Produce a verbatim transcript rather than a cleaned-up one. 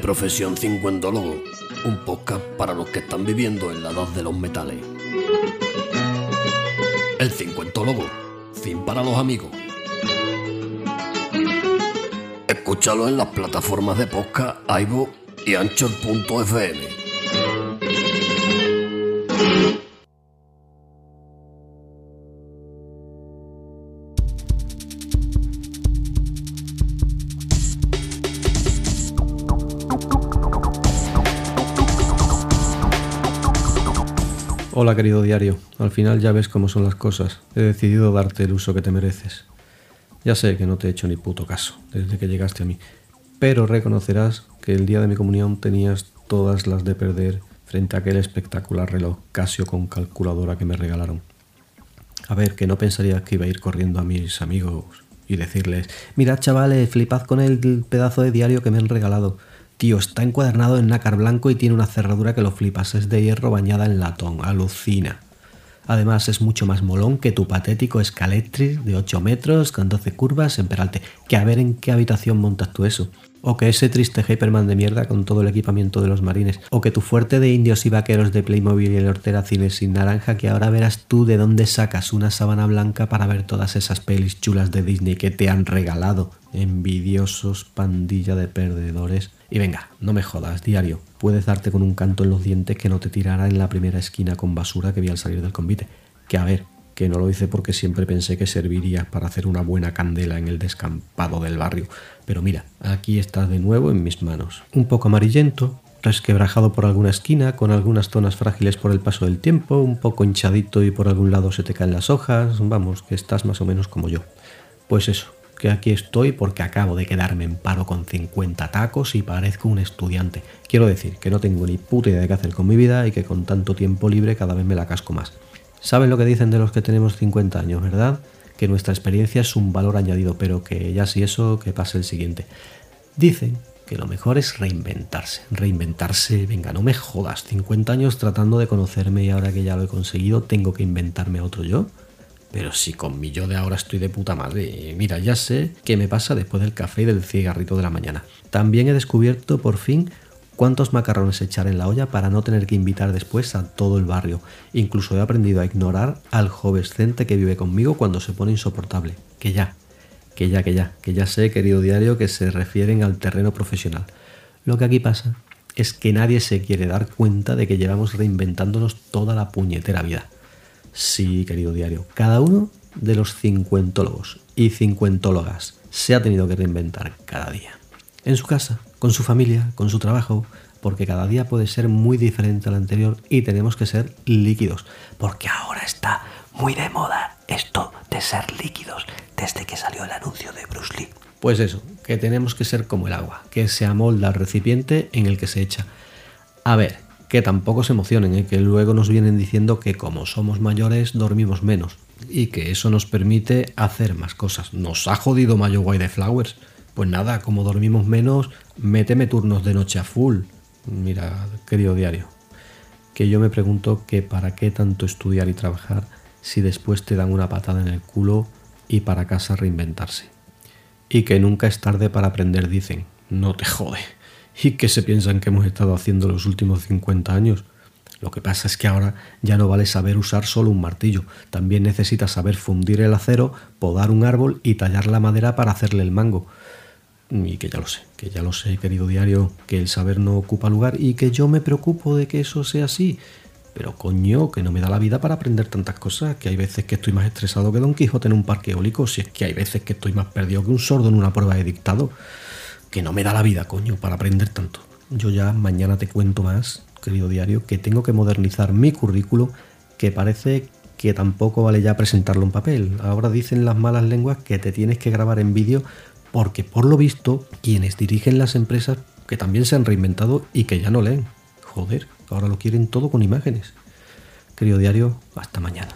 de Profesión cincuentólogo, un podcast para los que están viviendo en la edad de los metales. El cincuentólogo, fin para los amigos. Escúchalo en las plataformas de podcast iVoo y Anchor punto F M. Hola querido diario, al final ya ves cómo son las cosas, he decidido darte el uso que te mereces. Ya sé que no te he hecho ni puto caso desde que llegaste a mí, pero reconocerás que el día de mi comunión tenías todas las de perder frente a aquel espectacular reloj Casio con calculadora que me regalaron. A ver, que no pensarías que iba a ir corriendo a mis amigos y decirles: mirad chavales, flipad con el pedazo de diario que me han regalado. Tío, está encuadernado en nácar blanco y tiene una cerradura que lo flipas, es de hierro bañada en latón, alucina. Además es mucho más molón que tu patético Scalextric de ocho metros con doce curvas en peralte, que a ver en qué habitación montas tú eso. O que ese triste Hyperman de mierda con todo el equipamiento de los marines. O que tu fuerte de indios y vaqueros de Playmobil y el horteracines sin naranja, que ahora verás tú de dónde sacas una sábana blanca para ver todas esas pelis chulas de Disney que te han regalado. Envidiosos, pandilla de perdedores. Y venga, no me jodas, diario. Puedes darte con un canto en los dientes que no te tirara en la primera esquina con basura que vi al salir del convite. Que a ver, que no lo hice porque siempre pensé que servirías para hacer una buena candela en el descampado del barrio. Pero mira, aquí estás de nuevo en mis manos. Un poco amarillento, resquebrajado por alguna esquina, con algunas zonas frágiles por el paso del tiempo, un poco hinchadito y por algún lado se te caen las hojas. Vamos, que estás más o menos como yo. Pues eso. Que aquí estoy porque acabo de quedarme en paro con cincuenta tacos y parezco un estudiante. Quiero decir que no tengo ni puta idea de qué hacer con mi vida y que con tanto tiempo libre cada vez me la casco más. ¿Saben lo que dicen de los que tenemos cincuenta años, verdad? Que nuestra experiencia es un valor añadido, pero que ya si eso, que pase el siguiente. Dicen que lo mejor es reinventarse. Reinventarse, venga, no me jodas. cincuenta años tratando de conocerme y ahora que ya lo he conseguido, ¿tengo que inventarme otro yo? Pero si con mi yo de ahora estoy de puta madre. Mira, ya sé qué me pasa después del café y del cigarrito de la mañana. También he descubierto por fin cuántos macarrones echar en la olla para no tener que invitar después a todo el barrio. Incluso he aprendido a ignorar al jovencete que vive conmigo cuando se pone insoportable. Que ya, que ya, que ya, que ya sé, querido diario, que se refieren al terreno profesional. Lo que aquí pasa es que nadie se quiere dar cuenta de que llevamos reinventándonos toda la puñetera vida. Sí, querido diario, cada uno de los cincuentólogos y cincuentólogas se ha tenido que reinventar cada día. En su casa, con su familia, con su trabajo, porque cada día puede ser muy diferente al anterior y tenemos que ser líquidos, porque ahora está muy de moda esto de ser líquidos desde que salió el anuncio de Bruce Lee. Pues eso, que tenemos que ser como el agua, que se amolda al recipiente en el que se echa. A ver... Que tampoco se emocionen, ¿eh? Que luego nos vienen diciendo que como somos mayores dormimos menos y que eso nos permite hacer más cosas. ¿Nos ha jodido Mayo Guay de Flowers? Pues nada, como dormimos menos, méteme turnos de noche a full. Mira, querido diario, que yo me pregunto que para qué tanto estudiar y trabajar si después te dan una patada en el culo y para casa reinventarse. Y que nunca es tarde para aprender, dicen. No te jode. ¿Y qué se piensan que hemos estado haciendo los últimos cincuenta años? Lo que pasa es que ahora ya no vale saber usar solo un martillo. También necesitas saber fundir el acero, podar un árbol y tallar la madera para hacerle el mango. Y que ya lo sé, que ya lo sé, querido diario, que el saber no ocupa lugar y que yo me preocupo de que eso sea así. Pero coño, que no me da la vida para aprender tantas cosas, que hay veces que estoy más estresado que Don Quijote en un parque eólico, si es que hay veces que estoy más perdido que un sordo en una prueba de dictado. Que no me da la vida, coño, para aprender tanto. Yo ya mañana te cuento más, querido diario, que tengo que modernizar mi currículo, que parece que tampoco vale ya presentarlo en papel. Ahora dicen las malas lenguas que te tienes que grabar en vídeo porque, por lo visto, quienes dirigen las empresas que también se han reinventado y que ya no leen. Joder, ahora lo quieren todo con imágenes. Querido diario, hasta mañana.